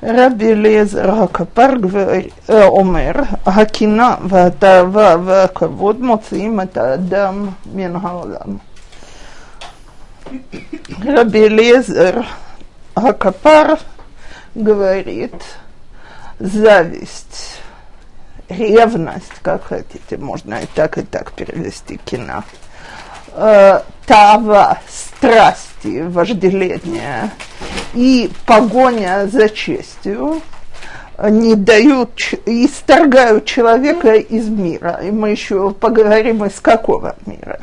Раби Элазар ха-Капар אומר, הקנאה והתאווה והכבוד מוציאים את האדם מן העולם. Раби Элазар ха-Капар говорит, зависть, ревность, как хотите, можно и так перевести кина, тава, страсти, вожделение и погоня за честью не дают, исторгают человека из мира. И мы еще поговорим, из какого мира.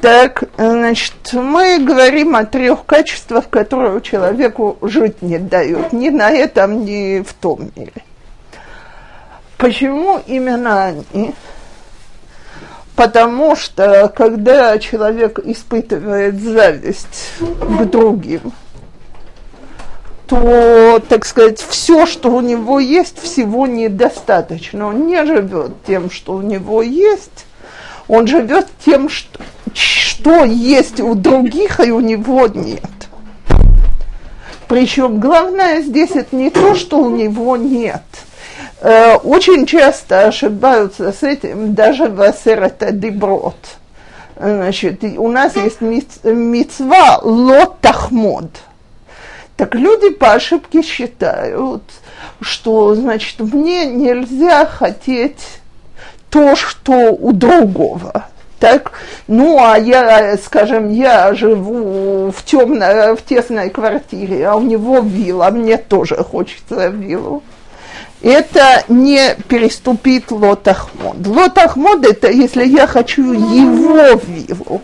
Так, значит, мы говорим о трех качествах, которые человеку жить не дают, ни на этом, ни в том мире. Почему именно они? Потому что, когда человек испытывает зависть к другим, то, так сказать, все, что у него есть, всего недостаточно. Он не живет тем, что у него есть, он живет тем, что есть у других, и у него нет. Причем главное здесь это не то, что у него нет. Очень часто ошибаются с этим даже васерата деброд. Значит, у нас есть мицва лотахмод. Так люди по ошибке считают, что, значит, мне нельзя хотеть то, что у другого. Так, ну, а я, скажем, я живу в тесной квартире, а у него вилла, мне тоже хочется виллу. Это не переступит лотахмод. Лотахмод – это если я хочу его виллу.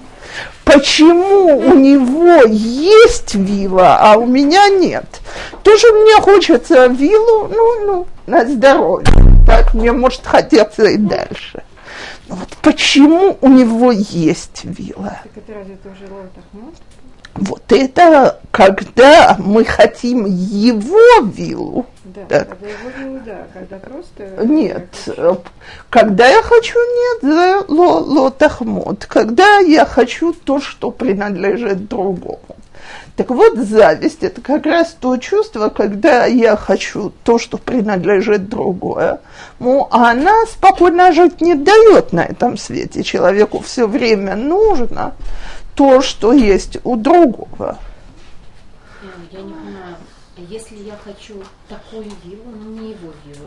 Почему у него есть вилла, а у меня нет? Тоже мне хочется виллу, на здоровье. Так, мне может хотеться и дальше. Но вот почему у него есть вилла? Так это разве тоже лотахмод? Вот это когда мы хотим его виллу. Да, да. Когда его виллу, да, когда просто... Нет, когда я хочу, нет, лотахмод. Когда я хочу то, что принадлежит другому. Так вот, зависть – это как раз то чувство, когда я хочу то, что принадлежит другому, а она спокойно жить не дает на этом свете. Человеку все время нужно то, что есть у другого. Я не понимаю, если я хочу такую виллу, но не его виллу.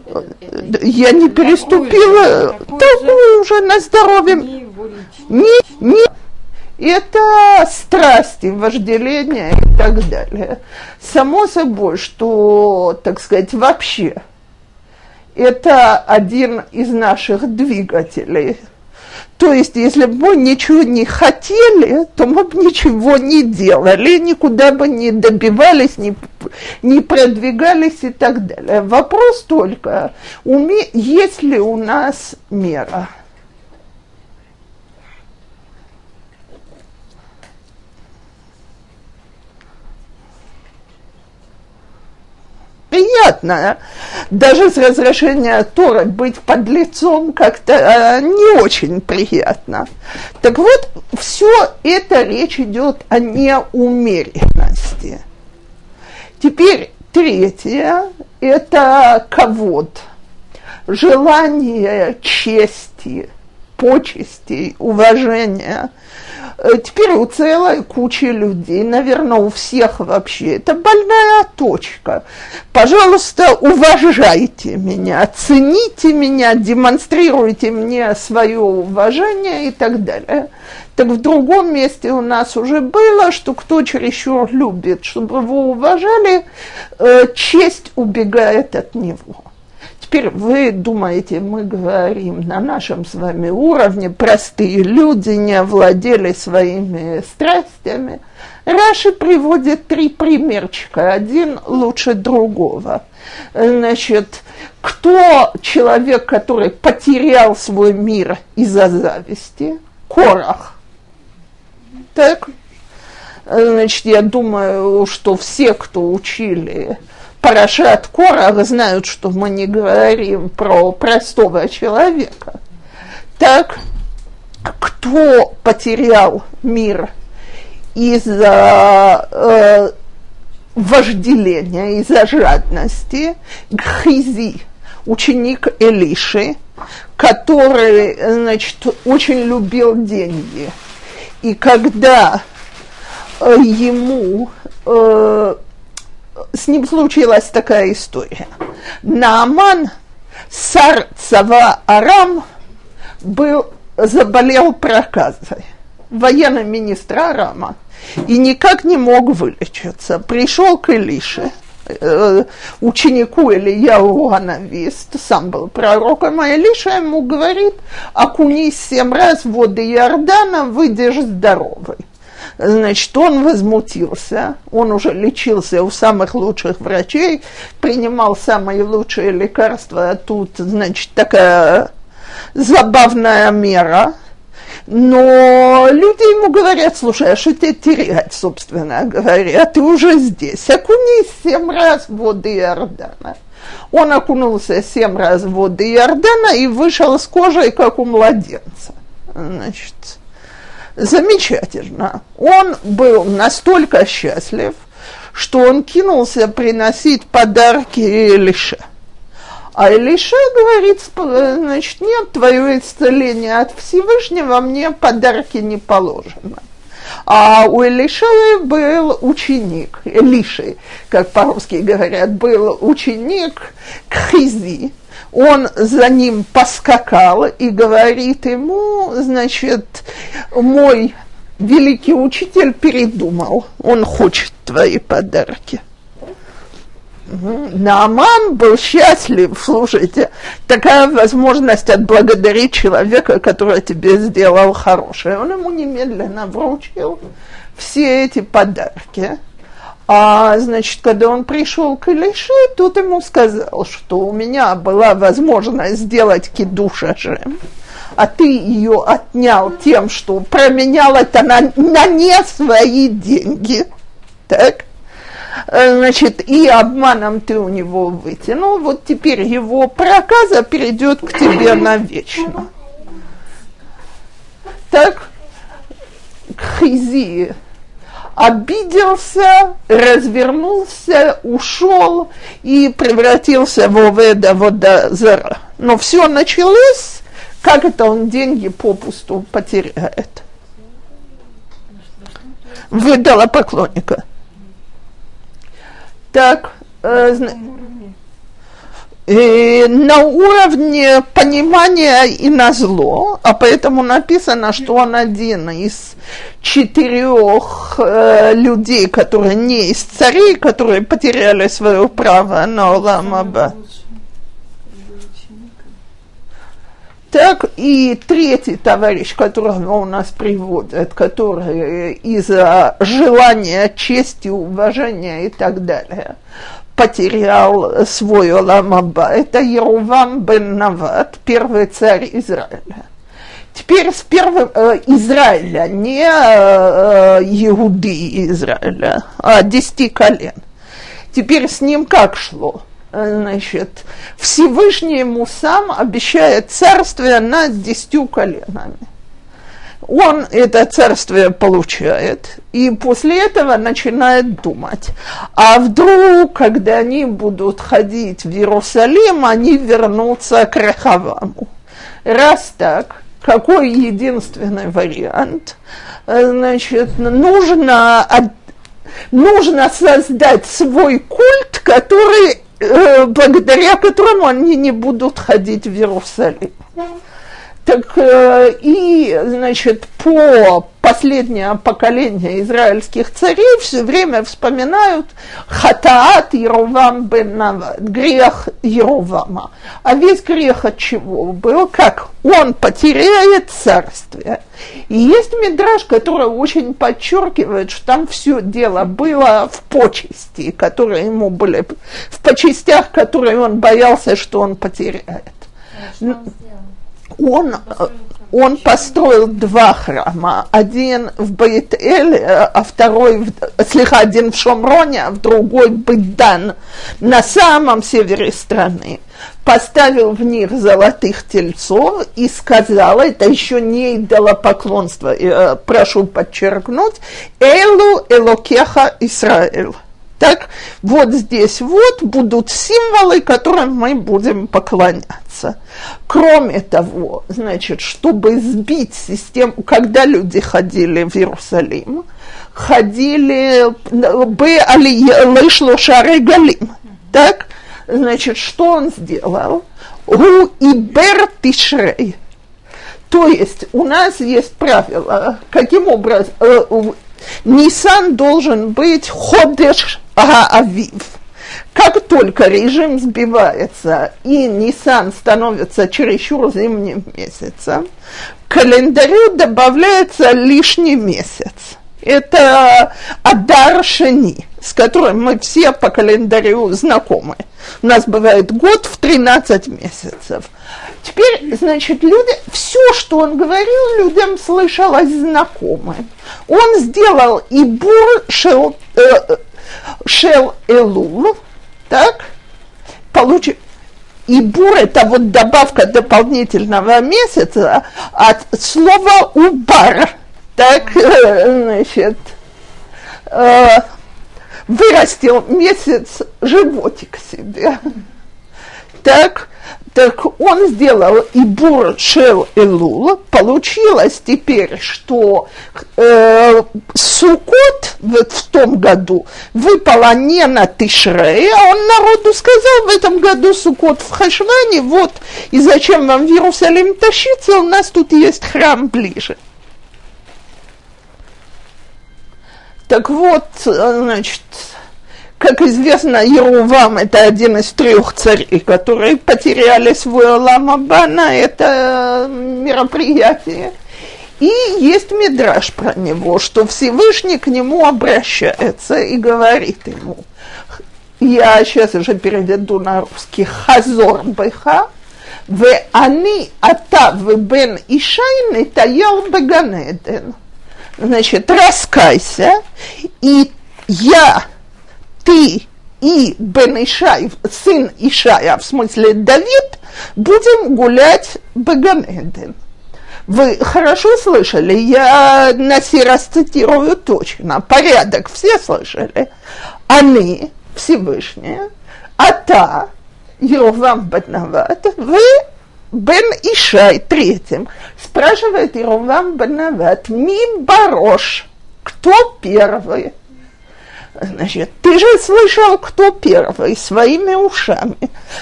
Это я не переступила, такую уже на здоровье. Не. Это страсти, вожделение и так далее. Само собой, что, так сказать, вообще, это один из наших двигателей. То есть, если бы мы ничего не хотели, то мы бы ничего не делали, никуда бы не добивались, не продвигались и так далее. Вопрос только, есть ли у нас мера? Приятно, даже с разрешения Торы быть подлецом как-то не очень приятно. Так вот, все это речь идет о неумеренности. Теперь третье – это кавод, желание чести, почестей, уважения. Теперь у целой кучи людей, наверное, у всех вообще, это больная точка. Пожалуйста, уважайте меня, цените меня, демонстрируйте мне свое уважение и так далее. Так в другом месте у нас уже было, что кто чересчур любит, чтобы его уважали, честь убегает от него. Теперь вы думаете, мы говорим на нашем с вами уровне, простые люди не овладели своими страстями. Раши приводит три примерчика, один лучше другого. Значит, кто человек, который потерял свой мир из-за зависти? Корах. Так, значит, я думаю, что все, кто учили Парашат Корах, знают, что мы не говорим про простого человека. Так, кто потерял мир из-за вожделения, из-за жадности, Гхизи, ученик Элиши, который, значит, очень любил деньги. И когда ему, с ним случилась такая история. Нааман Сарцева Арам заболел проказой, военный министр Арама, и никак не мог вылечиться. Пришел к Элише, ученику Элияу Ганави, сам был пророком, а Элиша ему говорит: окунись 7 раз в воды Иордана, выйдешь здоровый. Значит, он возмутился, он уже лечился у самых лучших врачей, принимал самые лучшие лекарства, а тут, значит, такая забавная мера. Но люди ему говорят: слушай, а что тебе терять, собственно говоря, ты уже здесь, окунись 7 раз в воды Иордана. Он окунулся 7 раз в воды Иордана и вышел с кожей, как у младенца. Значит, замечательно. Он был настолько счастлив, что он кинулся приносить подарки Элише. А Элиша говорит: значит, нет, твое исцеление от Всевышнего, мне подарки не положено. А у Элиши был ученик, Элиши, как по-русски говорят, был ученик Гхизи. Он за ним поскакал и говорит ему: значит, мой великий учитель передумал, он хочет твои подарки. Нааман был счастлив, слушайте, такая возможность отблагодарить человека, который тебе сделал хорошее. Он ему немедленно вручил все эти подарки. А, значит, когда он пришел к Элише, тот ему сказал, что у меня была возможность сделать кидуш Ашем, а ты ее отнял тем, что променял это на не свои деньги, так? Значит, и обманом ты у него вытянул, вот теперь его проказа перейдет к тебе навечно. Так Гхизи обиделся, развернулся, ушел и превратился в Оведа Водозара. Но все началось, как это он деньги попусту потеряет. Выдала поклонника. Так, на уровне понимания и на зло, а поэтому написано, что он один из 4 людей, которые не из царей, которые потеряли свое право на Олам Аба. Так, и 3-й товарищ, которого у нас приводят, который из-за желания чести, уважения и так далее потерял свой Олам Аба, это Иеровам бен Неват, 1-й царь Израиля. Теперь с первым Израиля, не Иуды Израиля, а 10 колен. Теперь с ним как шло? Значит, Всевышний ему сам обещает царствие над 10 коленами. Он это царствие получает, и после этого начинает думать: а вдруг, когда они будут ходить в Иерусалим, они вернутся к Рехаваму. Раз так, какой единственный вариант? Значит, нужно создать свой культ, который... благодаря которому они не будут ходить в Иерусалим. Так и, значит, по последнее поколение израильских царей все время вспоминают хатаат Иеровам бен Неват, грех Иеровама. А весь грех от чего был? Как он потеряет царствие. И есть мидраш, который очень подчеркивает, что там все дело было в почести, которые ему были, в почестях, которые он боялся, что он потеряет. Он построил 2 храма, один в Бейт-Эле, а второй, один в Шомроне, а в другой Бейт-Дан, на самом севере страны. Поставил в них золотых тельцов и сказал, это еще не идолопоклонство, прошу подчеркнуть, «Элу элокеха Исраэль». так вот здесь вот будут символы, которым мы будем поклоняться. Кроме того, значит, чтобы сбить систему, когда люди ходили в Иерусалим, ходили Бе-Алиелы-Шлошаре-Галим, так, значит, что он сделал? Гу-Ибер-Тишрей. То есть у нас есть правило, каким образом Нисан должен быть ходеш гаавив. Как только режим сбивается и Нисан становится чересчур зимним месяцем, к календарю добавляется лишний месяц. Это Адар Шени, с которым мы все по календарю знакомы. У нас бывает год в 13 месяцев. Теперь, значит, люди, все, что он говорил, людям слышалось знакомым. Он сделал Ибур Шел Элул, так, получил. И бур – это вот добавка дополнительного месяца от слова убар. Так, значит, вырастил месяц животик себе. Так он сделал Ибур Шел Элул. Получилось теперь, что Суккот в том году выпала не на Тишрей, а он народу сказал, в этом году Суккот в Хашване, вот, и зачем вам в Иерусалим тащиться, у нас тут есть храм ближе. Так вот, значит, как известно, Иеровам – это один из трех царей, которые потеряли свой Олам Аба на это мероприятие. И есть мидраш про него, что Всевышний к нему обращается и говорит ему, я сейчас уже переведу на русский, «Хазор бэха, ве ани ата ве Бен-Ишай нетаял бе Ган-Эден». Значит, раскайся, и я, ты и Бен-Ишай, сын Ишая, в смысле Давид, будем гулять в Ган-Эден. Вы хорошо слышали? Я на сей раз цитирую точно. Порядок все слышали? Они, Всевышние, Ата, Иеровам бен Неват, вы... Бен-Ишай третьим спрашивает Иеровам бен Неват, ми барош, кто первый? Значит, ты же слышал, кто первый, своими ушами.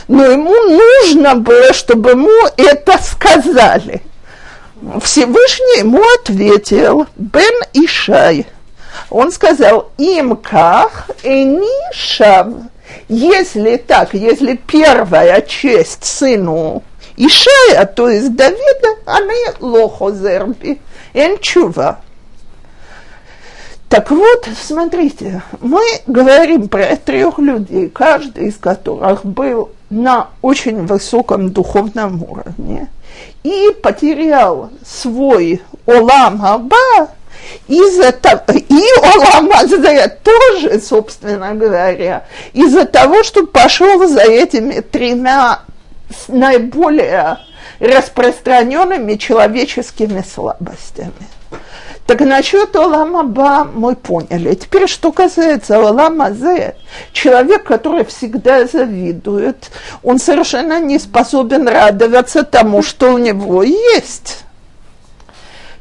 Но ему нужно было, чтобы ему это сказали. Всевышний ему ответил, Бен-Ишай. Он сказал, им ках эни шав. Если так, если первая честь сыну Ишая, то есть Давида, они лохозерби, энчува. Так вот, смотрите, мы говорим про трех людей, каждый из которых был на очень высоком духовном уровне и потерял свой Олам Аба, и Олам Азе тоже, собственно говоря, из-за того, что пошел за этими тремя с наиболее распространенными человеческими слабостями. Так насчет Олам Аба мы поняли. Теперь, что касается Олам Азе, человек, который всегда завидует, он совершенно не способен радоваться тому, что у него есть.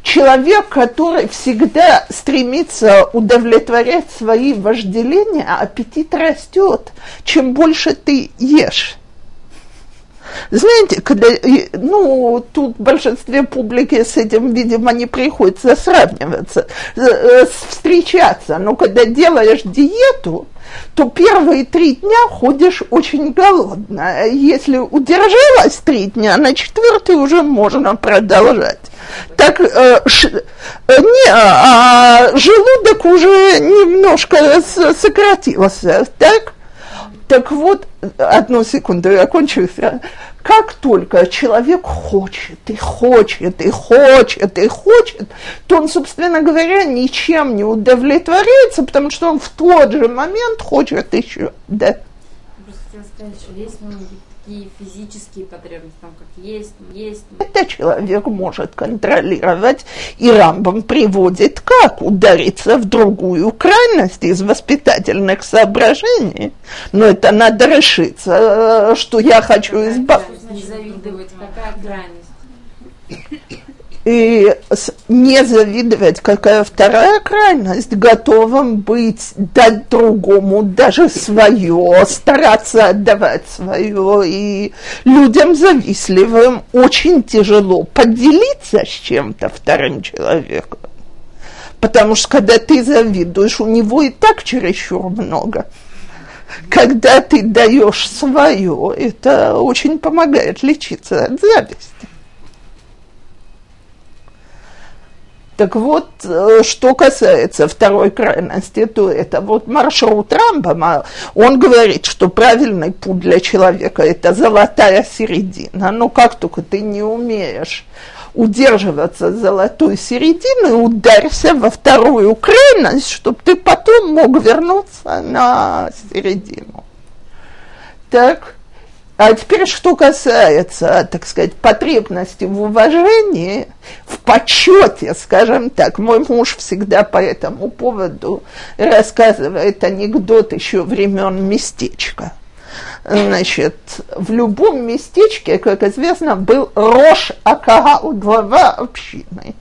Человек, который всегда стремится удовлетворять свои вожделения, аппетит растет, чем больше ты ешь. Знаете, когда, тут в большинстве публики с этим, видимо, не приходится сравниваться, встречаться, но когда делаешь диету, то первые 3 дня ходишь очень голодно, если удержалась 3 дня, на 4-й уже можно продолжать. Так, желудок уже немножко сократился, так? Так вот, одну секунду, я кончу. Как только человек хочет, и хочет, и хочет, и хочет, то он, собственно говоря, ничем не удовлетворяется, потому что он в тот же момент хочет еще. Да. хотела сказать, что есть такие физические потребности, там как есть. Это человек может контролировать, и Рамбам приводит, как удариться в другую крайность из воспитательных соображений. Но это надо решиться, что я хочу избавиться. Не завидовать, какая крайность? И не завидовать, какая вторая крайность, готовым быть, дать другому даже свое, стараться отдавать свое. И людям завистливым очень тяжело поделиться с чем-то вторым человеком. Потому что когда ты завидуешь, у него и так чересчур много. Когда ты даешь свое, это очень помогает лечиться от зависти. Так вот, что касается второй крайности, то это вот маршрут Рамбама. Он говорит, что правильный путь для человека – это золотая середина. Но как только ты не умеешь удерживаться золотой середины, ударься во вторую крайность, чтобы ты потом мог вернуться на середину. Так. А теперь, что касается, так сказать, потребности в уважении, в почете, скажем так, мой муж всегда по этому поводу рассказывает анекдот еще времен местечка. Значит, в любом местечке, как известно, был рош акаал, глава общины.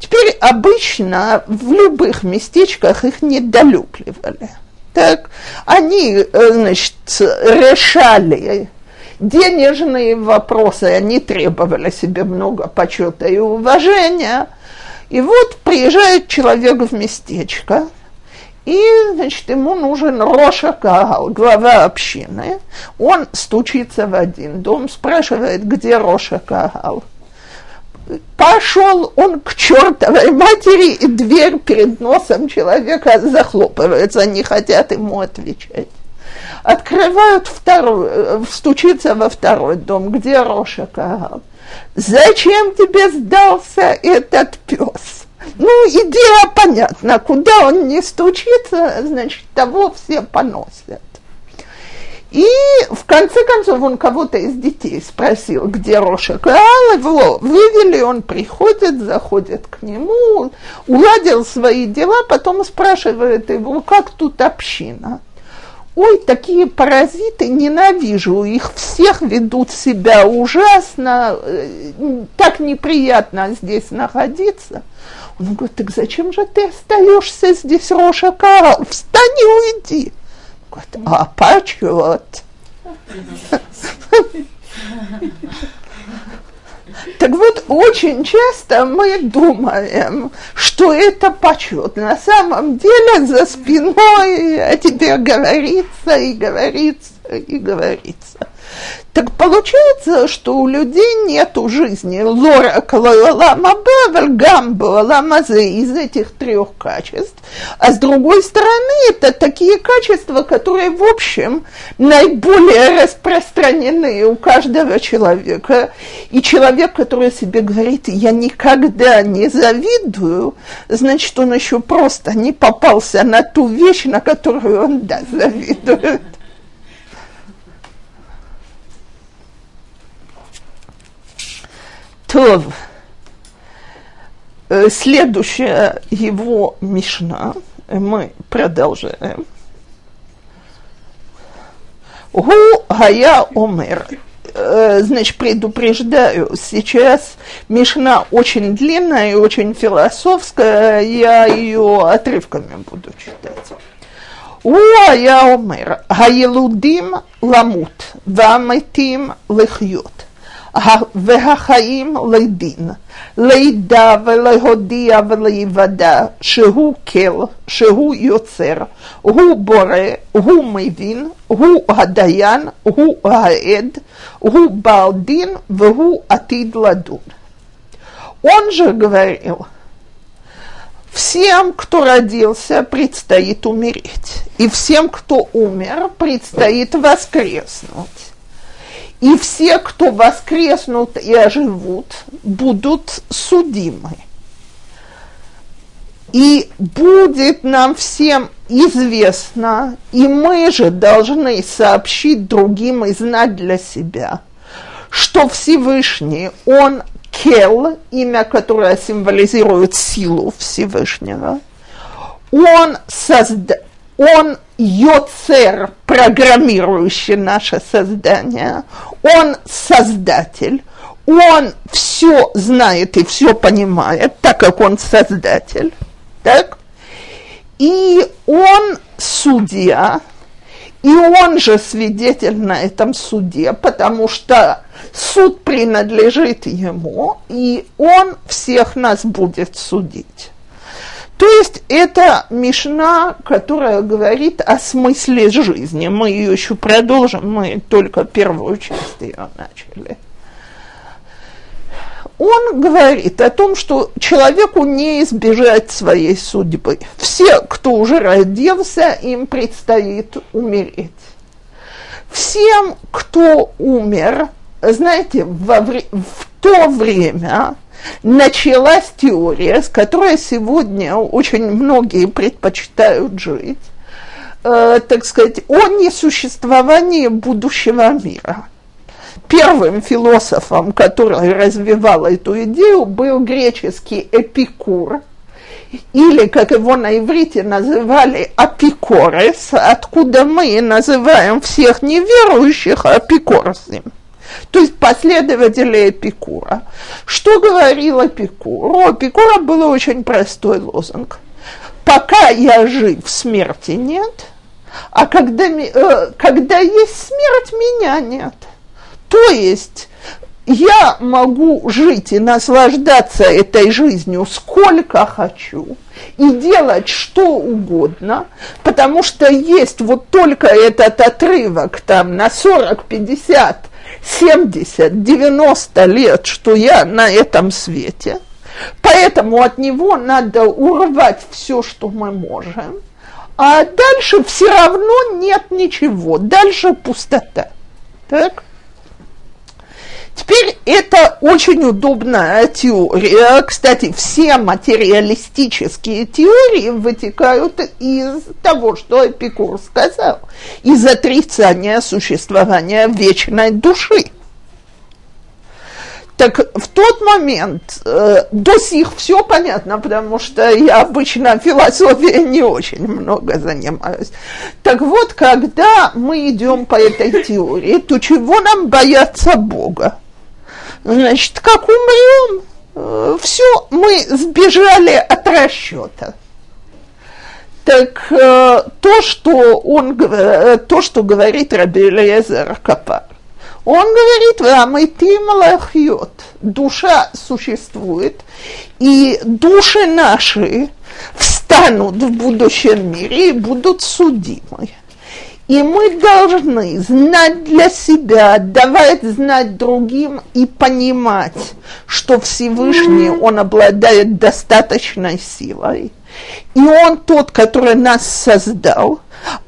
Теперь обычно в любых местечках их недолюбливали. Так, они, значит, решали денежные вопросы, они требовали себе много почета и уважения. И вот приезжает человек в местечко, и, значит, ему нужен рош акаал, глава общины. Он стучится в один дом, спрашивает, где рош акаал. Пошел он к чертовой матери, и дверь перед носом человека захлопывается, не хотят ему отвечать. Открывают второй, стучится во второй дом, где рош акаал. Зачем тебе сдался этот пес? Ну, и дело понятно, куда он не стучится, значит, того все поносят. И в конце концов он кого-то из детей спросил, где рош акаал, его вывели, он приходит, заходит к нему, уладил свои дела, потом спрашивает его, как тут община? Ой, такие паразиты, ненавижу их, всех ведут себя ужасно, так неприятно здесь находиться. Он говорит, так зачем же ты остаешься здесь, рош акаал, встань и уйди. Он говорит, а почет. Так вот, очень часто мы думаем, что это почет. На самом деле за спиной о тебе говорится и говорится и говорится. Так получается, что у людей нету жизни. Лорак, лама, бавер, гамбо, ламазе из этих трех качеств. А с другой стороны, это такие качества, которые, в общем, наиболее распространены у каждого человека. И человек, который себе говорит, я никогда не завидую, значит, он еще просто не попался на ту вещь, на которую он, да, завидует. То следующая его мишна, мы продолжаем. Гу гая омер. Значит, предупреждаю, сейчас мишна очень длинная и очень философская, я ее отрывками буду читать. Гу гая омер. Гаелудим ламут, ваметим лехьот. והחיים לדין, לידע ולהודיע ולהיוודע שהוא כל, שהוא יוצר, הוא בורא, הוא מבין, הוא הדיין, הוא העד, הוא בעל דין והוא עתיד לדון. Он же говорил, всем, кто родился, предстоит умереть, и всем, кто умер, предстоит воскреснуть. И все, кто воскреснут и оживут, будут судимы. И будет нам всем известно, и мы же должны сообщить другим и знать для себя, что Всевышний, Он Кел, имя, которое символизирует силу Всевышнего, Он Йоцер, программирующий наше создание, Он Создатель, Он все знает и все понимает, так как Он Создатель, так? И Он судья, и Он же свидетель на этом суде, потому что суд принадлежит Ему, и Он всех нас будет судить. То есть это Мишна, которая говорит о смысле жизни. Мы ее еще продолжим, мы только первую часть ее начали. Он говорит о том, что человеку не избежать своей судьбы. Все, кто уже родился, им предстоит умереть. Всем, кто умер, знаете, в то время началась теория, с которой сегодня очень многие предпочитают жить, так сказать, о несуществовании будущего мира. Первым философом, который развивал эту идею, был греческий Эпикур, или, как его на иврите называли, Апикорес, откуда мы называем всех неверующих апикорсами, то есть последователи Эпикура. Что говорил Эпикур? У Эпикура был очень простой лозунг: «Пока я жив, смерти нет, а когда есть смерть, меня нет». То есть я могу жить и наслаждаться этой жизнью сколько хочу и делать что угодно, потому что есть вот только этот отрывок там на 40, 50, 70, 90 лет, что я на этом свете, поэтому от него надо урвать все, что мы можем, а дальше все равно нет ничего, дальше пустота. Так? Теперь это очень удобная теория. Кстати, все материалистические теории вытекают из того, что Эпикур сказал, из отрицания существования вечной души. Так в тот момент, до сих все понятно, потому что я обычно философией не очень много занимаюсь. Так вот, когда мы идем по этой теории, то чего нам бояться Бога? Значит, как умрем, все, мы сбежали от расчета. Так то, что говорит Раби Элазар ха-Капар, он говорит: «Вамитим лахьот», душа существует, и души наши встанут в будущем мире и будут судимы. И мы должны знать для себя, давать знать другим и понимать, что Всевышний, Он обладает достаточной силой, и Он тот, который нас создал,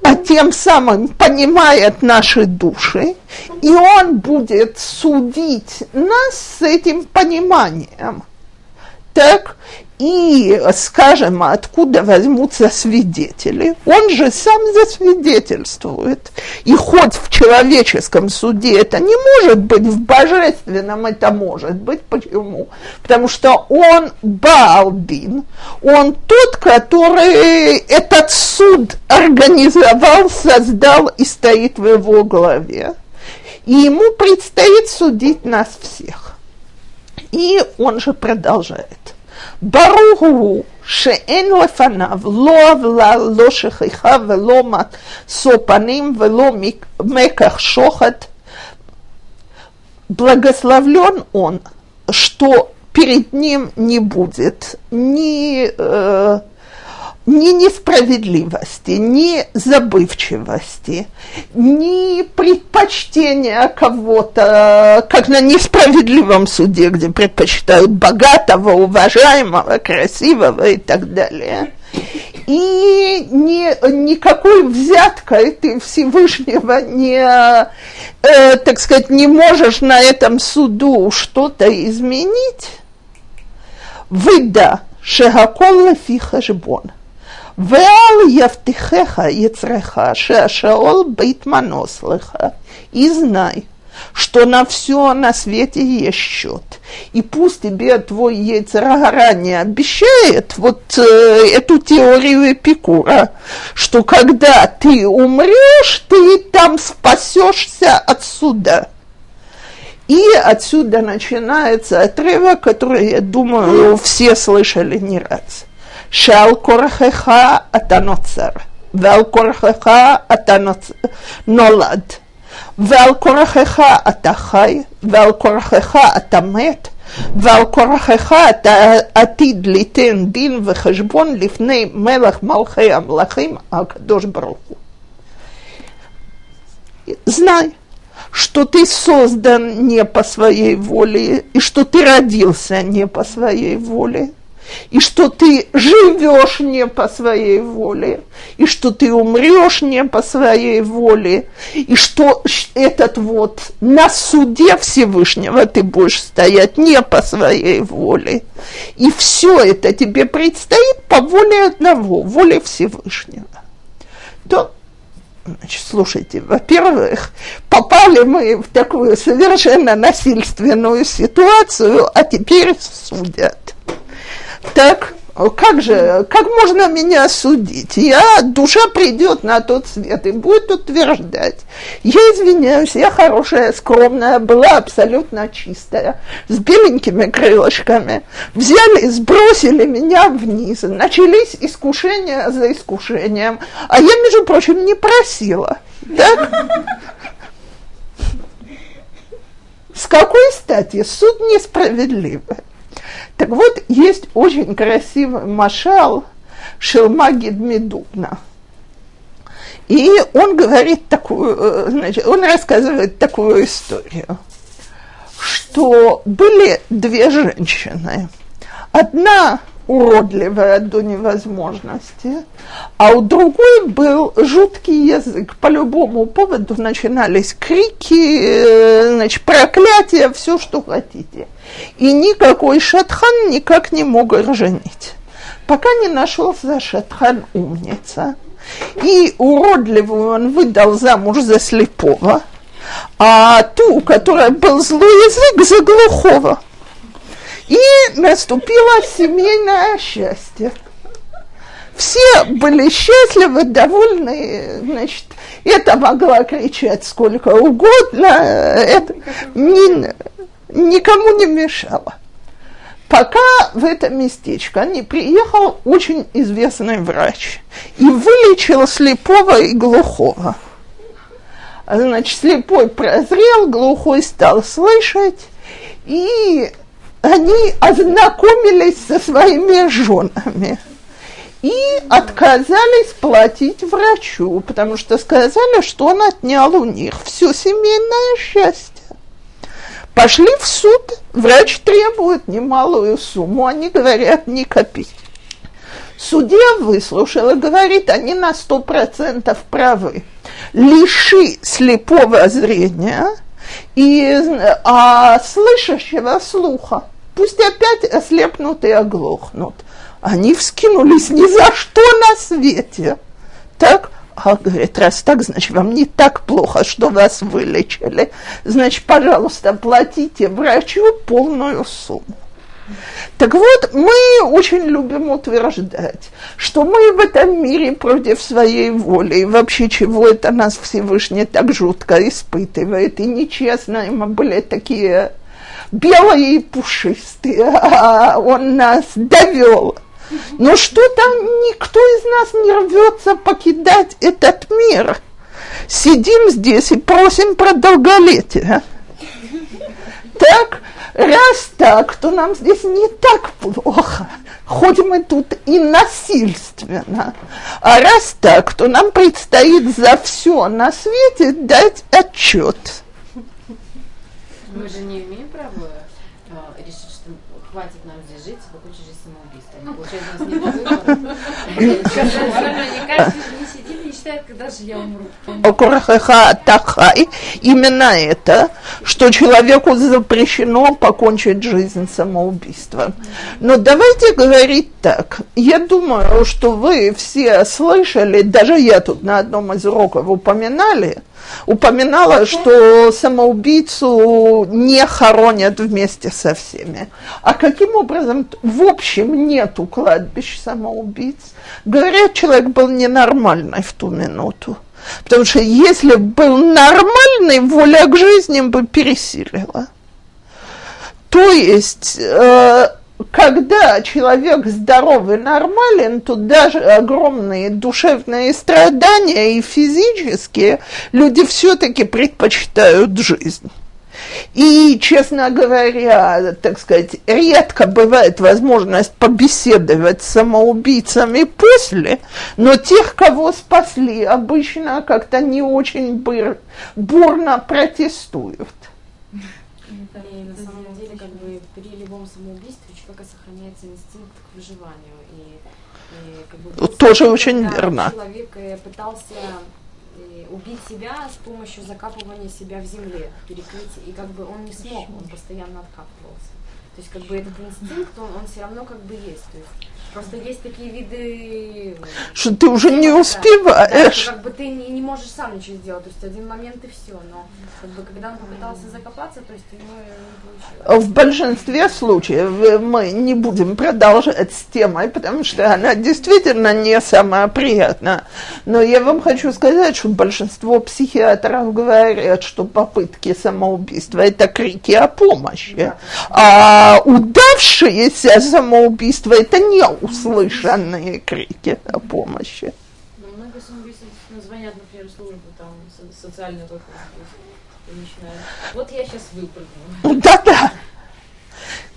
а тем самым понимает наши души, и Он будет судить нас с этим пониманием. Так? И, скажем, откуда возьмутся свидетели, он же сам засвидетельствует. И хоть в человеческом суде это не может быть, в божественном это может быть. Почему? Потому что он Баал-Дин, он тот, который этот суд организовал, создал и стоит в его голове. И ему предстоит судить нас всех. И он же продолжает. Баруху шеэн лефанав ло авла ло шехиха вело мат сопаним вело меках шохат. Благословлен он, что перед ним не будет ни несправедливости, ни забывчивости, ни предпочтения кого-то, как на несправедливом суде, где предпочитают богатого, уважаемого, красивого и так далее. И никакой взяткой ты Всевышнего не, так сказать, не можешь на этом суду что-то изменить. Выда. шегакол лефи хешбон. Веал явтихеха яцреха, шеашаол бейтманос леха. И знай, что на все на свете есть счет. И пусть тебе твой яйцерара не обещает вот эту теорию Эпикура, что когда ты умрешь, ты там спасешься отсюда. И отсюда начинается отрывок, который, я думаю, все слышали не раз. «Шал корхеха атаноцар, вал корхеха атанолад». ועל כורחך אתה חי, ועל כורחך אתה מת, ועל כורחך אתה עתיד ליתן דין וחשבון לפני מלך מלכי המלכים הקדוש ברוך הוא. Знай, что ты создан не по своей воле, и что ты родился не по своей воле, и что ты живешь не по своей воле, и что ты умрешь не по своей воле, и что этот вот на суде Всевышнего ты будешь стоять не по своей воле. И все это тебе предстоит по воле одного, воле Всевышнего. То, значит, слушайте, во-первых, попали мы в такую совершенно насильственную ситуацию, а теперь судят. Так, как можно меня судить? Душа придет на тот свет и будет утверждать. Я извиняюсь, я хорошая, скромная, была абсолютно чистая, с беленькими крылышками. Взяли, сбросили меня вниз, начались искушения за искушением. А я, между прочим, не просила. Так? С какой стати? Суд несправедливый. Так вот, есть очень красивый машал Шелмагид Медубна. И он говорит такую, значит, он рассказывает такую историю, что были две женщины. Одна уродливая до невозможности, а у другой был жуткий язык. По любому поводу начинались крики, значит, проклятия, все, что хотите. И никакой шатхан никак не мог их женить, пока не нашелся шатхан-умница. И уродливую он выдал замуж за слепого, а ту, у которой был злой язык, за глухого. И наступило семейное счастье. Все были счастливы, довольны, значит, это могла кричать сколько угодно, это никому не мешало. Пока в это местечко не приехал очень известный врач и вылечил слепого и глухого. Значит, слепой прозрел, глухой стал слышать, и они ознакомились со своими женами и отказались платить врачу, потому что сказали, что он отнял у них все семейное счастье. Пошли в суд, врач требует немалую сумму, они говорят, ни копейки. Судья выслушал и говорит, они на 100% правы. Лиши слепого зрения а слышащего слуха. Пусть опять ослепнут и оглохнут. Они вскинулись ни за что на свете. Так, говорит, раз так, значит, вам не так плохо, что вас вылечили. Значит, пожалуйста, платите врачу полную сумму. Так вот, мы очень любим утверждать, что мы в этом мире против своей воли, и вообще чего это нас Всевышний так жутко испытывает, и нечестно, и мы были такие белые и пушистые, а он нас довел. Но что-то никто из нас не рвется покидать этот мир. Сидим здесь и просим про долголетие. Так, раз так, то нам здесь не так плохо, хоть мы тут и насильственно, а раз так, то нам предстоит за все на свете дать отчет. Мы же не имеем права решит, что хватит нам здесь жить, покончить жизнь самоубийством. Получается, у нас нет выбора. Не сидит, не считает, когда же я умру. Именно это, что человеку запрещено покончить жизнь самоубийством. Но давайте говорить так. Я думаю, что вы все слышали, даже я тут на одном из уроков упоминала, что самоубийцу не хоронят вместе со всеми. А каким образом? В общем, нету кладбищ самоубийц. Говорят, человек был ненормальный в ту минуту. Потому что если бы был нормальный, воля к жизни бы пересилила. То есть... когда человек здоров и нормален, то даже огромные душевные страдания и физические люди все-таки предпочитают жизнь. И, честно говоря, так сказать, редко бывает возможность побеседовать с самоубийцами после, но тех, кого спасли, обычно как-то не очень бурно протестуют. И на самом деле, как бы, при любом самоубийстве у человека сохраняется инстинкт к выживанию. И как бы, тоже очень верно. Человек пытался убить себя с помощью закапывания себя в земле, перекрыть, и как бы он не смог, он постоянно откапывался. То есть, как бы, этот инстинкт, он все равно как бы есть. То есть, просто есть такие виды... Что ты уже не успеваешь. Да, как бы ты не можешь сам ничего сделать. То есть один момент и все. Но как бы, когда он попытался закопаться, то есть ему не получилось. В большинстве случаев мы не будем продолжать с темой, потому что она действительно не самая приятная. Но я вам хочу сказать, что большинство психиатров говорят, что попытки самоубийства – это крики о помощи. Да. А удавшееся самоубийство – это не услышанные крики о помощи. Но много самоубийств звонят, например, службу, там, социальную только начинают. Вот я сейчас выпрыгну. Да-да.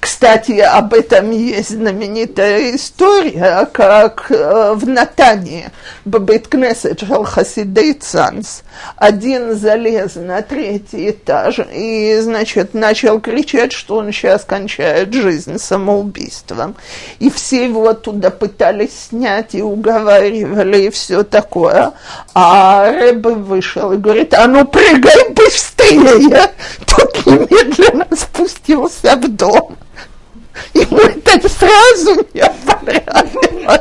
Кстати, об этом есть знаменитая история, как в Натане, Бабейт-Кнесет Шалхасидей Цанс, один залез на третий этаж и, значит, начал кричать, что он сейчас кончает жизнь самоубийством. И все его оттуда пытались снять и уговаривали, и все такое. А Рэбе вышел и говорит: а ну прыгай быстрее! Тут немедленно спустился в дом. Ему это сразу не понравилось.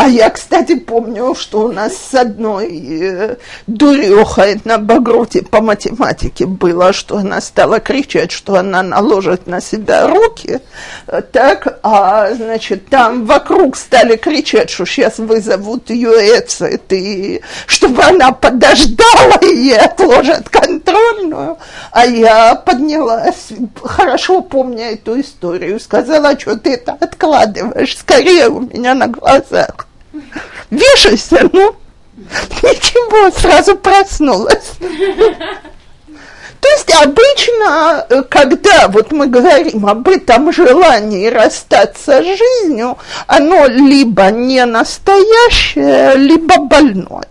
А я, кстати, помню, что у нас с одной дурехой на Багруте по математике было, что она стала кричать, что она наложит на себя руки, так, а, значит, там вокруг стали кричать, что сейчас вызовут ее эцет, и чтобы она подождала и отложит контрольную. А я поднялась, хорошо помня эту историю, сказала: что ты это откладываешь, скорее у меня на глазах. Вешайся, ну, ничего, сразу проснулась. То есть обычно, когда вот мы говорим об этом желании расстаться с жизнью, оно либо не настоящее, либо больное.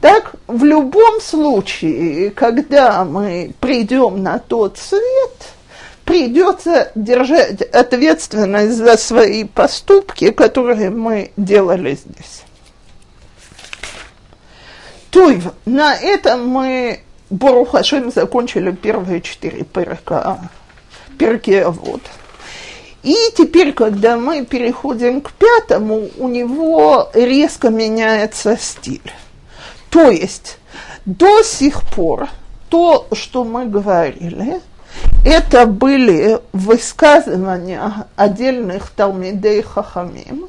Так, в любом случае, когда мы придем на тот свет, придется держать ответственность за свои поступки, которые мы делали здесь. То есть на этом мы, Борух Ашем, закончили первые 4 перка, Пиркей Авот. И теперь, когда мы переходим к 5, у него резко меняется стиль. То есть до сих пор то, что мы говорили, это были высказывания отдельных Талмидей Хахамим,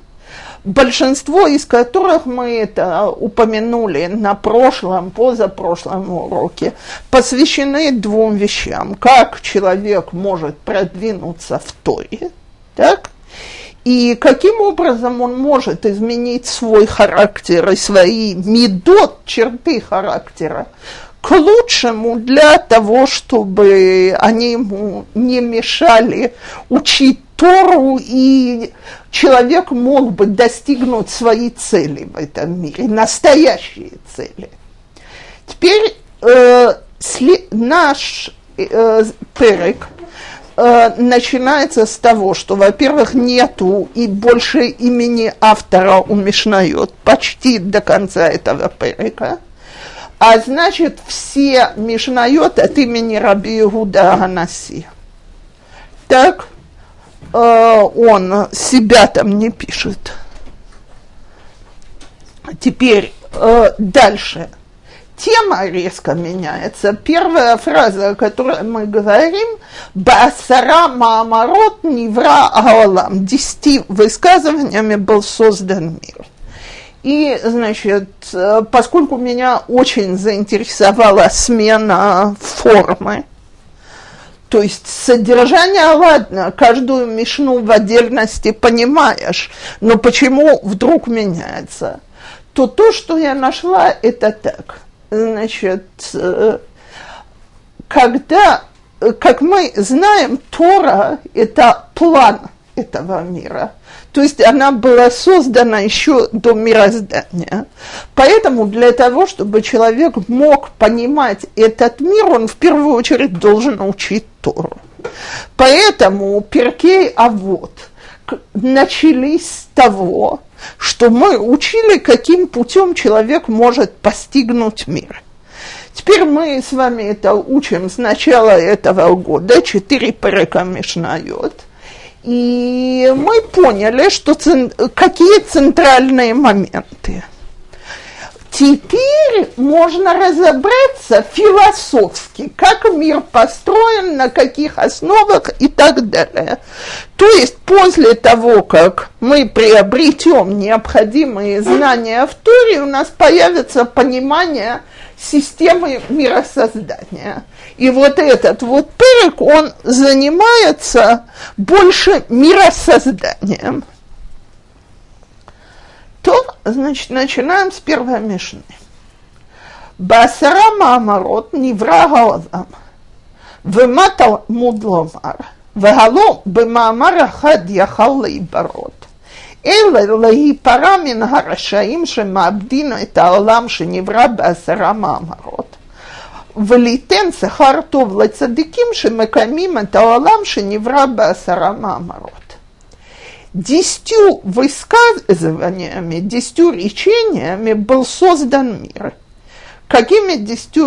большинство из которых мы это упомянули на прошлом, позапрошлом уроке, посвящены 2 вещам. Как человек может продвинуться в Торе, так? И каким образом он может изменить свой характер и свои мидот, черты характера, к лучшему для того, чтобы они ему не мешали учить Тору, и человек мог бы достигнуть своей цели в этом мире, настоящие цели. теперь наш перек начинается с того, что, во-первых, нету и больше имени автора у Мишнайот почти до конца этого перека, а значит, все Мишнайот от имени Раби Ягуда Анаси. Так, он себя там не пишет. Теперь дальше. Тема резко меняется. Первая фраза, о которой мы говорим, «Басара маамарот невра аолам». 10 высказываниями был создан мир. И, значит, поскольку меня очень заинтересовала смена формы, то есть содержание, ладно, каждую мишну в отдельности понимаешь, но почему вдруг меняется? То, что я нашла, это так. Значит, когда, как мы знаем, Тора – это план этого мира. То есть она была создана еще до мироздания. Поэтому для того, чтобы человек мог понимать этот мир, он в первую очередь должен учить Тору. Поэтому Пиркей Авот начались с того, что мы учили, каким путем человек может постигнуть мир. Теперь мы с вами это учим с начала этого года, 4 перека Мишнайот. И мы поняли, что какие центральные моменты. Теперь можно разобраться философски, как мир построен, на каких основах и так далее. То есть после того, как мы приобретем необходимые знания в Торе, у нас появится понимание системы миросоздания. И вот этот вот перек, он занимается больше миросозданием. То, значит, начинаем с первой мишны. Басара маамарот невра гаолам, вемата мудломар, вегало бемаамар ахад яхал лейбарот. Эле лейпара мин харашаим шемаабдин эт аолам шеневра басара маамарот. Велитен сахар тов лецадиким шемекамим эт аолам шеневра басара маамарот. 10 высказываниями, 10 речениями был создан мир. Какими 10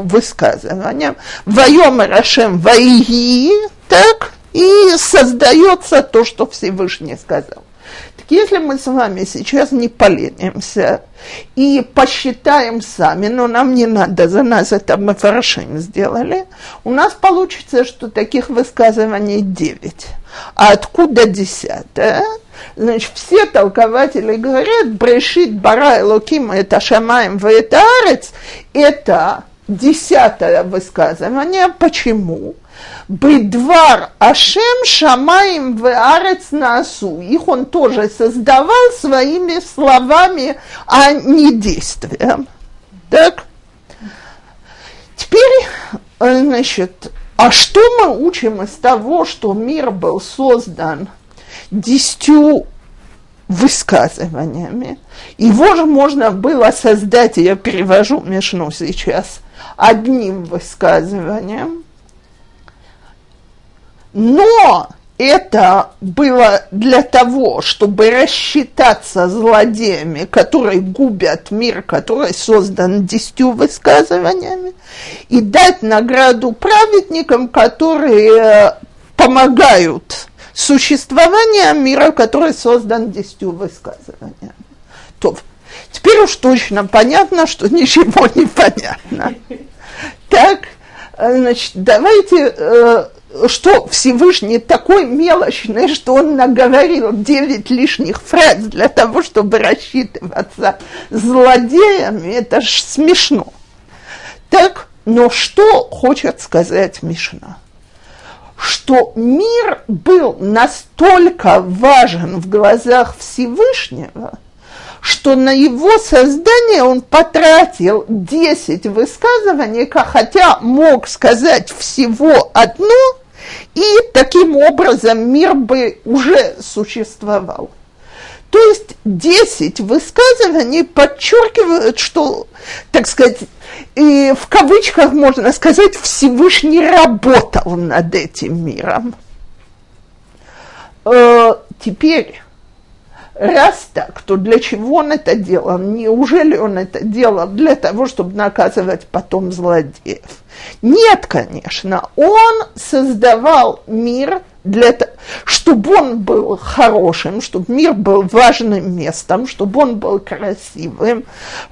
высказываниями? «Вайомер Ашем вайги», так, и создается то, что Всевышний сказал. Так если мы с вами сейчас не поленимся и посчитаем сами, но нам не надо, за нас это мы фарашим сделали, у нас получится, что таких высказываний 9. А откуда 10? Значит, все толкователи говорят, брешит бара элоким это шамаем в это арец, это 10 высказывание. Почему? Бедвар Ашем Шамаим веарец наасу. Их он тоже создавал своими словами, а не действием. Так. Теперь, значит, а что мы учим из того, что мир был создан 10 высказываниями? Его же можно было создать, я перевожу мишну сейчас, одним высказыванием. Но это было для того, чтобы рассчитаться злодеями, которые губят мир, который создан 10 высказываниями, и дать награду праведникам, которые помогают существованию мира, который создан 10 высказываниями. То, теперь уж точно понятно, что ничего не понятно. Так, значит, давайте... Что Всевышний такой мелочный, что он наговорил 9 лишних фраз для того, чтобы рассчитываться злодеями, это ж смешно. Так, но что хочет сказать Мишна? Что мир был настолько важен в глазах Всевышнего, что на его создание он потратил 10 высказываний, хотя мог сказать всего одно, и таким образом мир бы уже существовал. То есть 10 высказываний подчеркивают, что, так сказать, и в кавычках можно сказать, Всевышний работал над этим миром. Теперь, раз так, то для чего он это делал? Неужели он это делал для того, чтобы наказывать потом злодеев? Нет, конечно, он создавал мир для того, чтобы он был хорошим, чтобы мир был важным местом, чтобы он был красивым,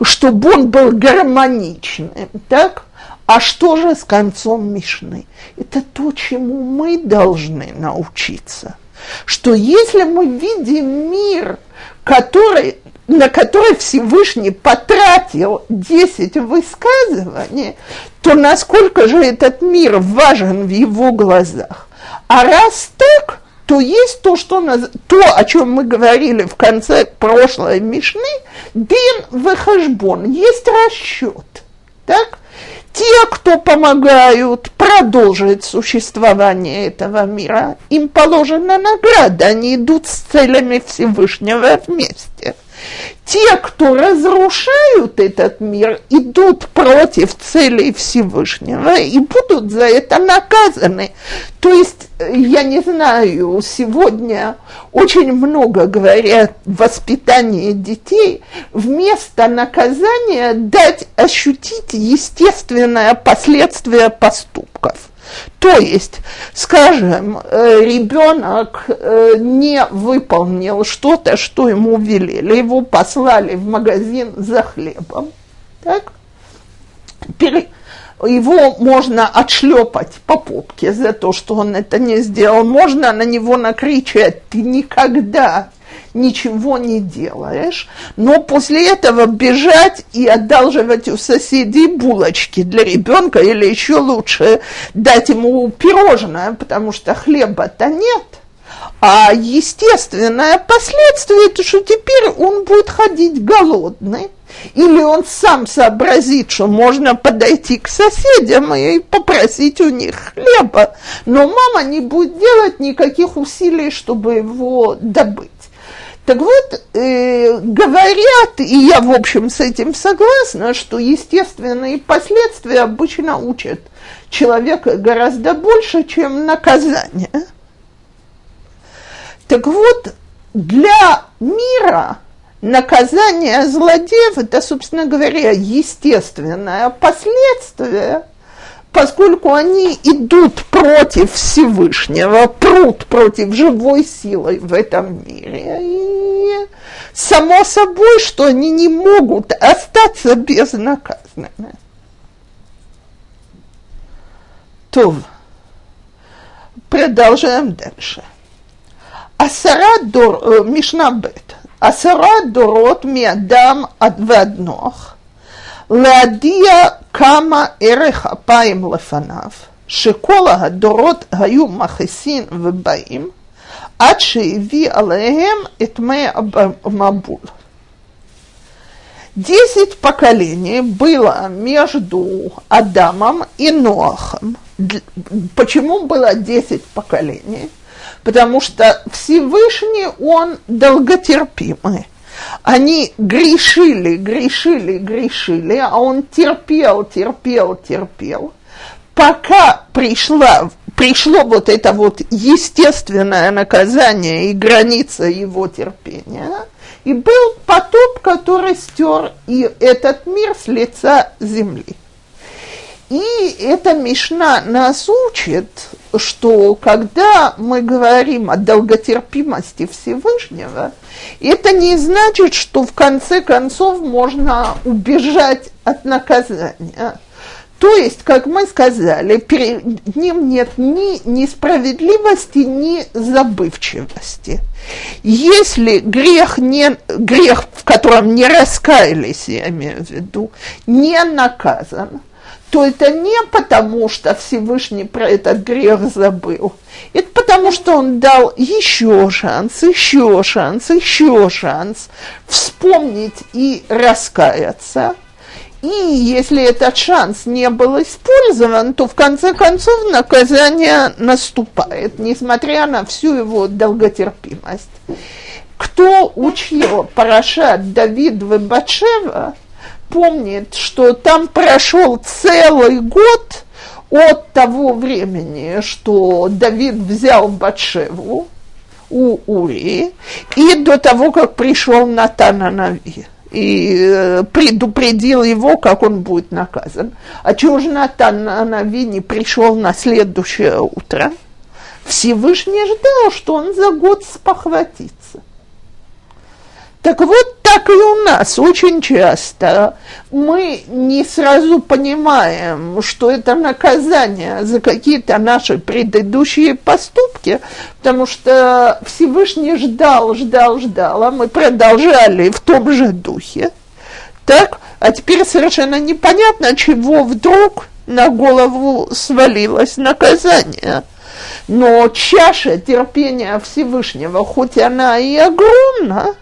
чтобы он был гармоничным, так? А что же с концом Мишны? Это то, чему мы должны научиться. Что если мы видим мир, на который Всевышний потратил 10 высказываний, то насколько же этот мир важен в его глазах? А раз так, то есть то, о чем мы говорили в конце прошлой Мишны, дин вехешбон, есть расчет, так? Те, кто помогают продолжить существование этого мира, им положена награда, они идут с целями Всевышнего вместе. Те, кто разрушают этот мир, идут против целей Всевышнего и будут за это наказаны. То есть, я не знаю, сегодня очень много говорят в воспитании детей, вместо наказания дать ощутить естественное последствие поступков. То есть, скажем, ребенок не выполнил что-то, что ему велели, его послали в магазин за хлебом, так? Его можно отшлепать по попке за то, что он это не сделал, можно на него накричать: «Ты никогда ничего не делаешь», но после этого бежать и одалживать у соседей булочки для ребенка, или еще лучше дать ему пирожное, потому что хлеба-то нет. А естественное последствие – это что теперь он будет ходить голодный, или он сам сообразит, что можно подойти к соседям и попросить у них хлеба, но мама не будет делать никаких усилий, чтобы его добыть. Так вот, говорят, и я, в общем, с этим согласна, что естественные последствия обычно учат человека гораздо больше, чем наказание. Так вот, для мира наказание злодеев – это, собственно говоря, естественное последствие, поскольку они идут против Всевышнего, прут против живой силы в этом мире. И само собой, что они не могут остаться безнаказанными. То, продолжаем дальше. Мишнабет. Асара дорот миадам адваднох. Ладия кама эреха паим лефанав, шикола дорот гаю махесин вебаим, адши ви алеем этме мабул. 10 поколений было между Адамом и Ноахом. Почему было 10 поколений? Потому что Всевышний, он долготерпимый. Они грешили, а он терпел, пока пришло вот это вот естественное наказание и граница его терпения, и был потоп, который стер и этот мир с лица земли. И эта Мишна нас учит, что когда мы говорим о долготерпимости Всевышнего, это не значит, что в конце концов можно убежать от наказания. То есть, как мы сказали, перед ним нет ни несправедливости, ни забывчивости. Если грех, в котором не раскаялись, я имею в виду, не наказан, то это не потому, что Всевышний про этот грех забыл. Это потому, что он дал еще шанс вспомнить и раскаяться. И если этот шанс не был использован, то в конце концов наказание наступает, несмотря на всю его долготерпимость. Кто учил парашат Давид в Батшева, помнит, что там прошел целый год от того времени, что Давид взял Батшеву у Урии, и до того, как пришел Натан а-Нави и предупредил его, как он будет наказан. А чего же Натан а-Нави не пришел на следующее утро? Всевышний ждал, что он за год спохватится. Так вот, так и у нас очень часто мы не сразу понимаем, что это наказание за какие-то наши предыдущие поступки, потому что Всевышний ждал, а мы продолжали в том же духе. Так, а теперь совершенно непонятно, чего вдруг на голову свалилось наказание. Но чаша терпения Всевышнего, хоть она и огромна,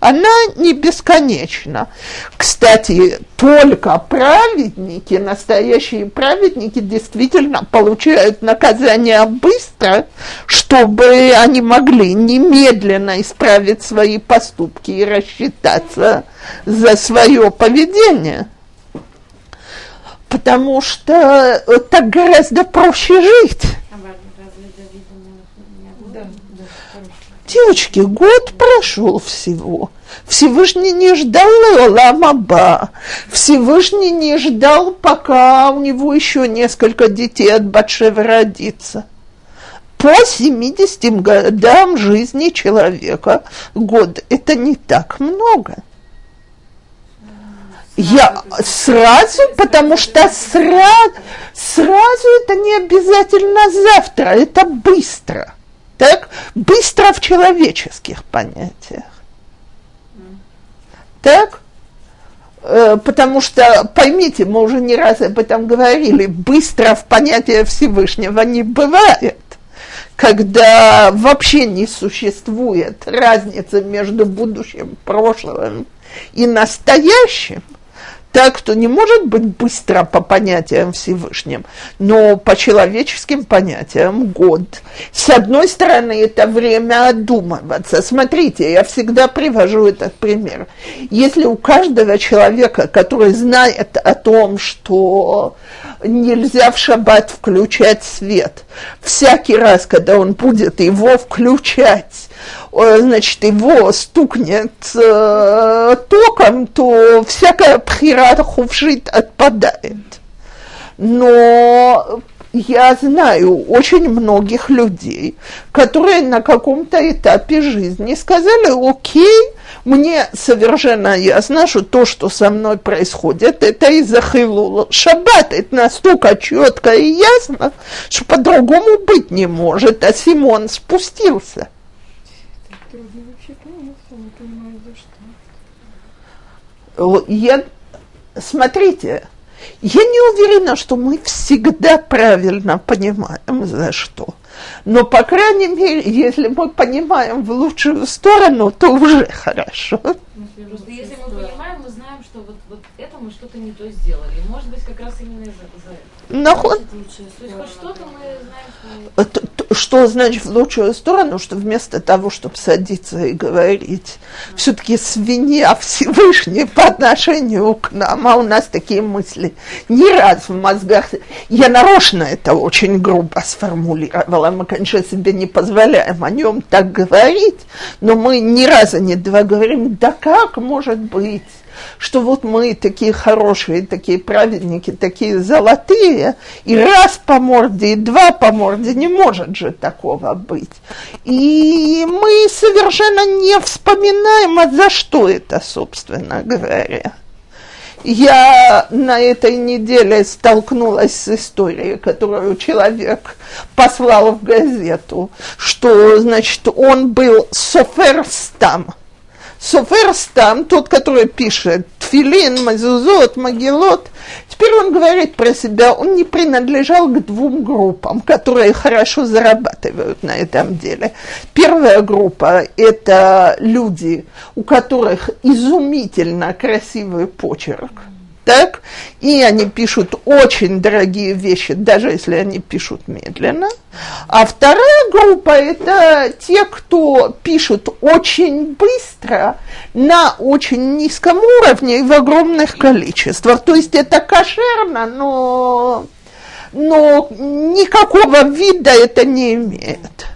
она не бесконечна. Кстати, только праведники, настоящие праведники, действительно получают наказание быстро, чтобы они могли немедленно исправить свои поступки и рассчитаться за свое поведение. Потому что так гораздо проще жить. Девочки, год прошел всего. Всевышний не ждал Леолам Аба. Всевышний не ждал, пока у него еще несколько детей от Батшевы родится. По 70 годам жизни человека год – это не так много. Я сразу, потому что сразу это не обязательно завтра, это быстро. Так, быстро в человеческих понятиях. Так, потому что, поймите, мы уже не раз об этом говорили, быстро в понятии Всевышнего не бывает, когда вообще не существует разницы между будущим, прошлым и настоящим. Так что не может быть быстро по понятиям Всевышним, но по человеческим понятиям год. С одной стороны, это время одумываться. Смотрите, я всегда привожу этот пример. Если у каждого человека, который знает о том, что нельзя в шаббат включать свет, всякий раз, когда он будет его включать, значит, его стукнет током, то всякая бхира ховшит отпадает. Но я знаю очень многих людей, которые на каком-то этапе жизни сказали: окей, мне совершенно ясно, что то, что со мной происходит, это из-за хилула шаббата. Это настолько четко и ясно, что по-другому быть не может, а Симон спустился. Смотрите, я не уверена, что мы всегда правильно понимаем, за что. Но, по крайней мере, если мы понимаем в лучшую сторону, то уже хорошо. Просто если мы понимаем, мы знаем, что вот это мы что-то не то сделали. И, может быть, как раз именно из-за этого. То есть хоть что-то мы знаем, что... Что значит в лучшую сторону, что вместо того, чтобы садиться и говорить, все-таки свинья Всевышний по отношению к нам, а у нас такие мысли не раз в мозгах. Я нарочно это очень грубо сформулировала, мы, конечно, себе не позволяем о нем так говорить, но мы ни разу, ни два говорим: да как может быть, что вот мы такие хорошие, такие праведники, такие золотые, и раз по морде, и два по морде, не может же такого быть. И мы совершенно не вспоминаем, а за что это, собственно говоря. Я на этой неделе столкнулась с историей, которую человек послал в газету, что, значит, он был соферстам. Соферстам, тот, который пишет тфилин, мезузот, магилот, теперь он говорит про себя, он не принадлежал к двум группам, которые хорошо зарабатывают на этом деле. Первая группа – это люди, у которых изумительно красивый почерк, так, и они пишут очень дорогие вещи, даже если они пишут медленно. А вторая группа – это те, кто пишут очень быстро, на очень низком уровне и в огромных количествах. То есть это кошерно, но никакого вида это не имеет.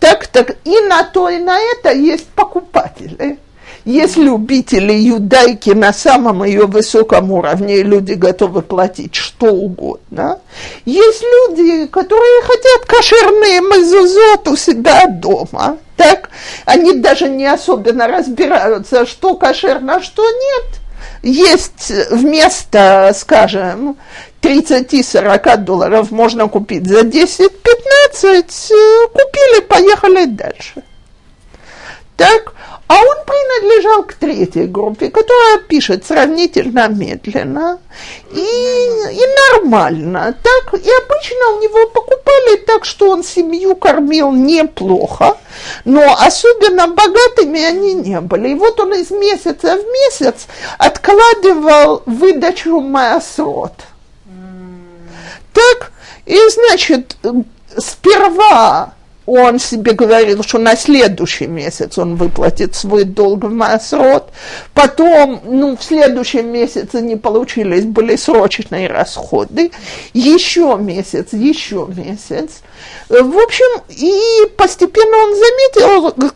Так, и на то, и на это есть покупатели. Есть любители юдайки на самом ее высоком уровне, и люди готовы платить что угодно. Есть люди, которые хотят кошерные мезузот у себя дома. Так? Они даже не особенно разбираются, что кошерно, что нет. Есть вместо, скажем, 30-40 долларов можно купить за 10-15, купили, поехали дальше. Так? А он принадлежал к третьей группе, которая пишет сравнительно медленно и нормально. Так, и обычно у него покупали так, что он семью кормил неплохо, но особенно богатыми они не были. И вот он из месяца в месяц откладывал выдачу маасрот. Так, и значит, сперва... Он себе говорил, что на следующий месяц он выплатит свой долг в маасрот. Потом, в следующем месяце не получились, были срочные расходы. Еще месяц. В общем, и постепенно он заметил,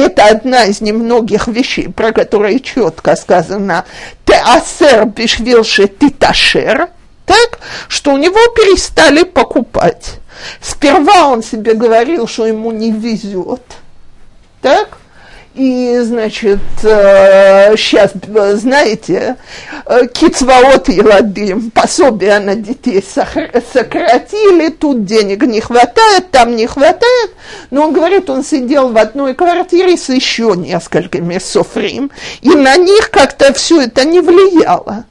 это одна из немногих вещей, про которые четко сказано «Теасер бишвилши титашер», так, что у него перестали покупать. Сперва он себе говорил, что ему не везет, так, и, значит, сейчас, знаете, кицваот еладим, пособия на детей сократили, тут денег не хватает, там не хватает, но он говорит, он сидел в одной квартире с еще несколькими софрим, и на них как-то все это не влияло.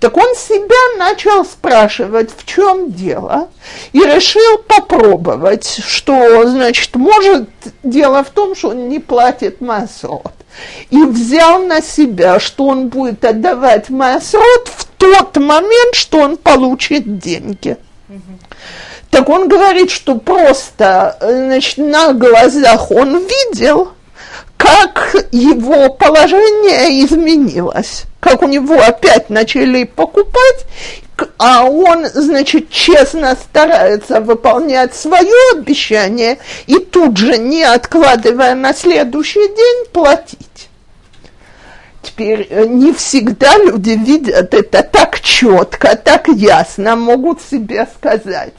Так он себя начал спрашивать, в чем дело, и решил попробовать, что, значит, может, дело в том, что он не платит маасрот. И взял на себя, что он будет отдавать маасрот в тот момент, что он получит деньги. Так он говорит, что просто, значит, на глазах он видел, как его положение изменилось, как у него опять начали покупать, а он, значит, честно старается выполнять свое обещание и тут же, не откладывая на следующий день, платить. Теперь не всегда люди видят это так четко, так ясно, могут себе сказать.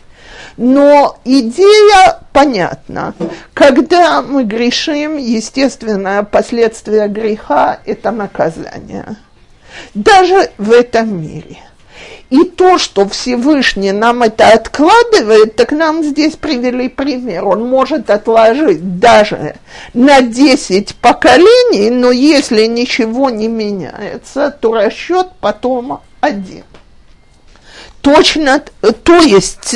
Но идея понятна. Когда мы грешим, естественно, последствия греха – это наказание. Даже в этом мире. И то, что Всевышний нам это откладывает, так нам здесь привели пример. Он может отложить даже на 10 поколений, но если ничего не меняется, то расчет потом один. Точно, то есть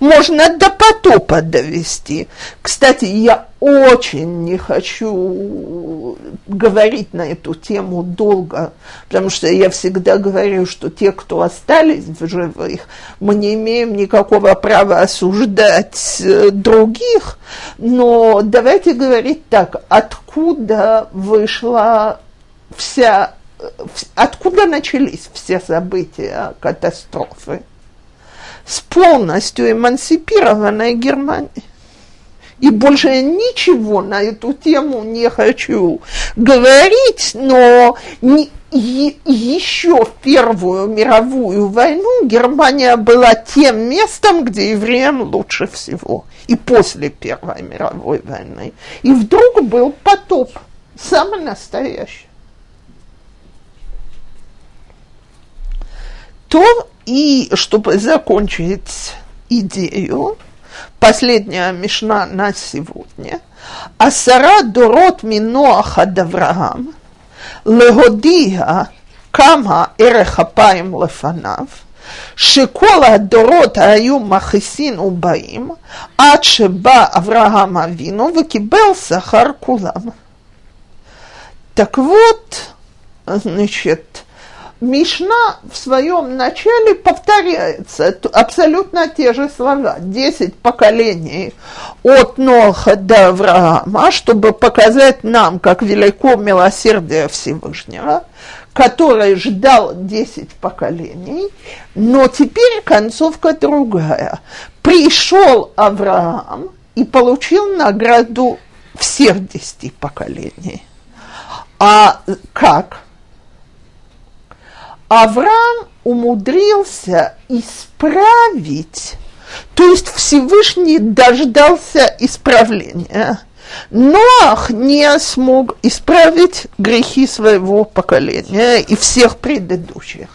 можно до потопа довести. Кстати, я очень не хочу говорить на эту тему долго, потому что я всегда говорю, что те, кто остались в живых, мы не имеем никакого права осуждать других, но давайте говорить так, откуда вышла вся... Откуда начались все события катастрофы? С полностью эмансипированной Германии. И больше я ничего на эту тему не хочу говорить, но еще в Первую мировую войну Германия была тем местом, где евреям лучше всего. И после Первой мировой войны. И вдруг был потоп, самый настоящий. То, и чтобы закончить идею, последняя мишна на сегодня. Асара дорот миноаха давраам, легодия кама эрехапаем лефанав, шикола дорот аю махисин убаим, адшеба Авраам авину выкибел сахар кулам. Так вот, значит... Мишна в своем начале повторяется, абсолютно те же слова. 10 поколений от Ноаха до Авраама, чтобы показать нам, как велико милосердие Всевышнего, который ждал 10 поколений, но теперь концовка другая. Пришел Авраам и получил награду всех 10 поколений. А как? Авраам умудрился исправить, то есть Всевышний дождался исправления. Ноах не смог исправить грехи своего поколения и всех предыдущих.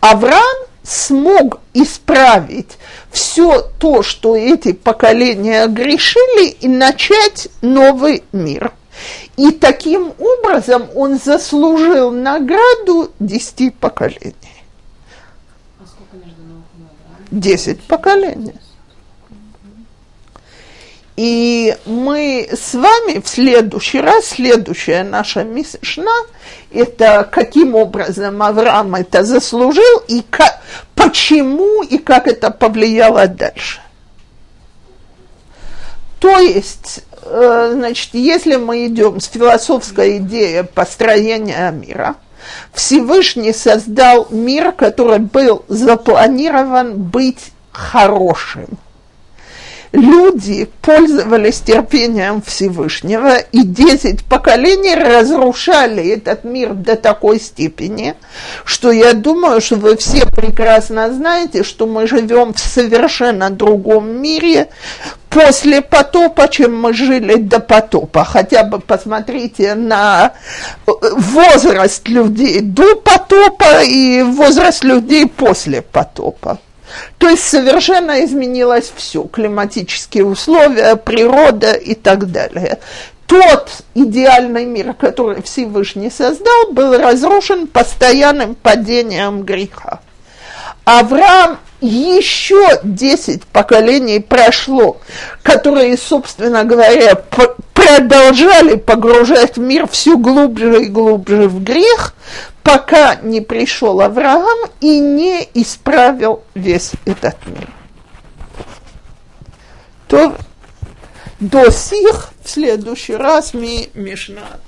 Авраам смог исправить все то, что эти поколения грешили, и начать новый мир. И таким образом он заслужил награду 10 поколений. А сколько между Ноахом и Авраамом? 10 поколений. И мы с вами в следующий раз, следующая наша мишна, это каким образом Авраам это заслужил, и как, почему, и как это повлияло дальше. То есть, значит, если мы идем с философской идеей построения мира, Всевышний создал мир, который был запланирован быть хорошим. Люди пользовались терпением Всевышнего, и 10 поколений разрушали этот мир до такой степени, что я думаю, что вы все прекрасно знаете, что мы живем в совершенно другом мире после потопа, чем мы жили до потопа. Хотя бы посмотрите на возраст людей до потопа и возраст людей после потопа. То есть совершенно изменилось все, климатические условия, природа и так далее. Тот идеальный мир, который Всевышний создал, был разрушен постоянным падением греха. Авраам еще 10 поколений прошло, которые, собственно говоря, продолжали погружать мир все глубже и глубже в грех, пока не пришел Авраам и не исправил весь этот мир. То до сих в следующий раз мы мишна.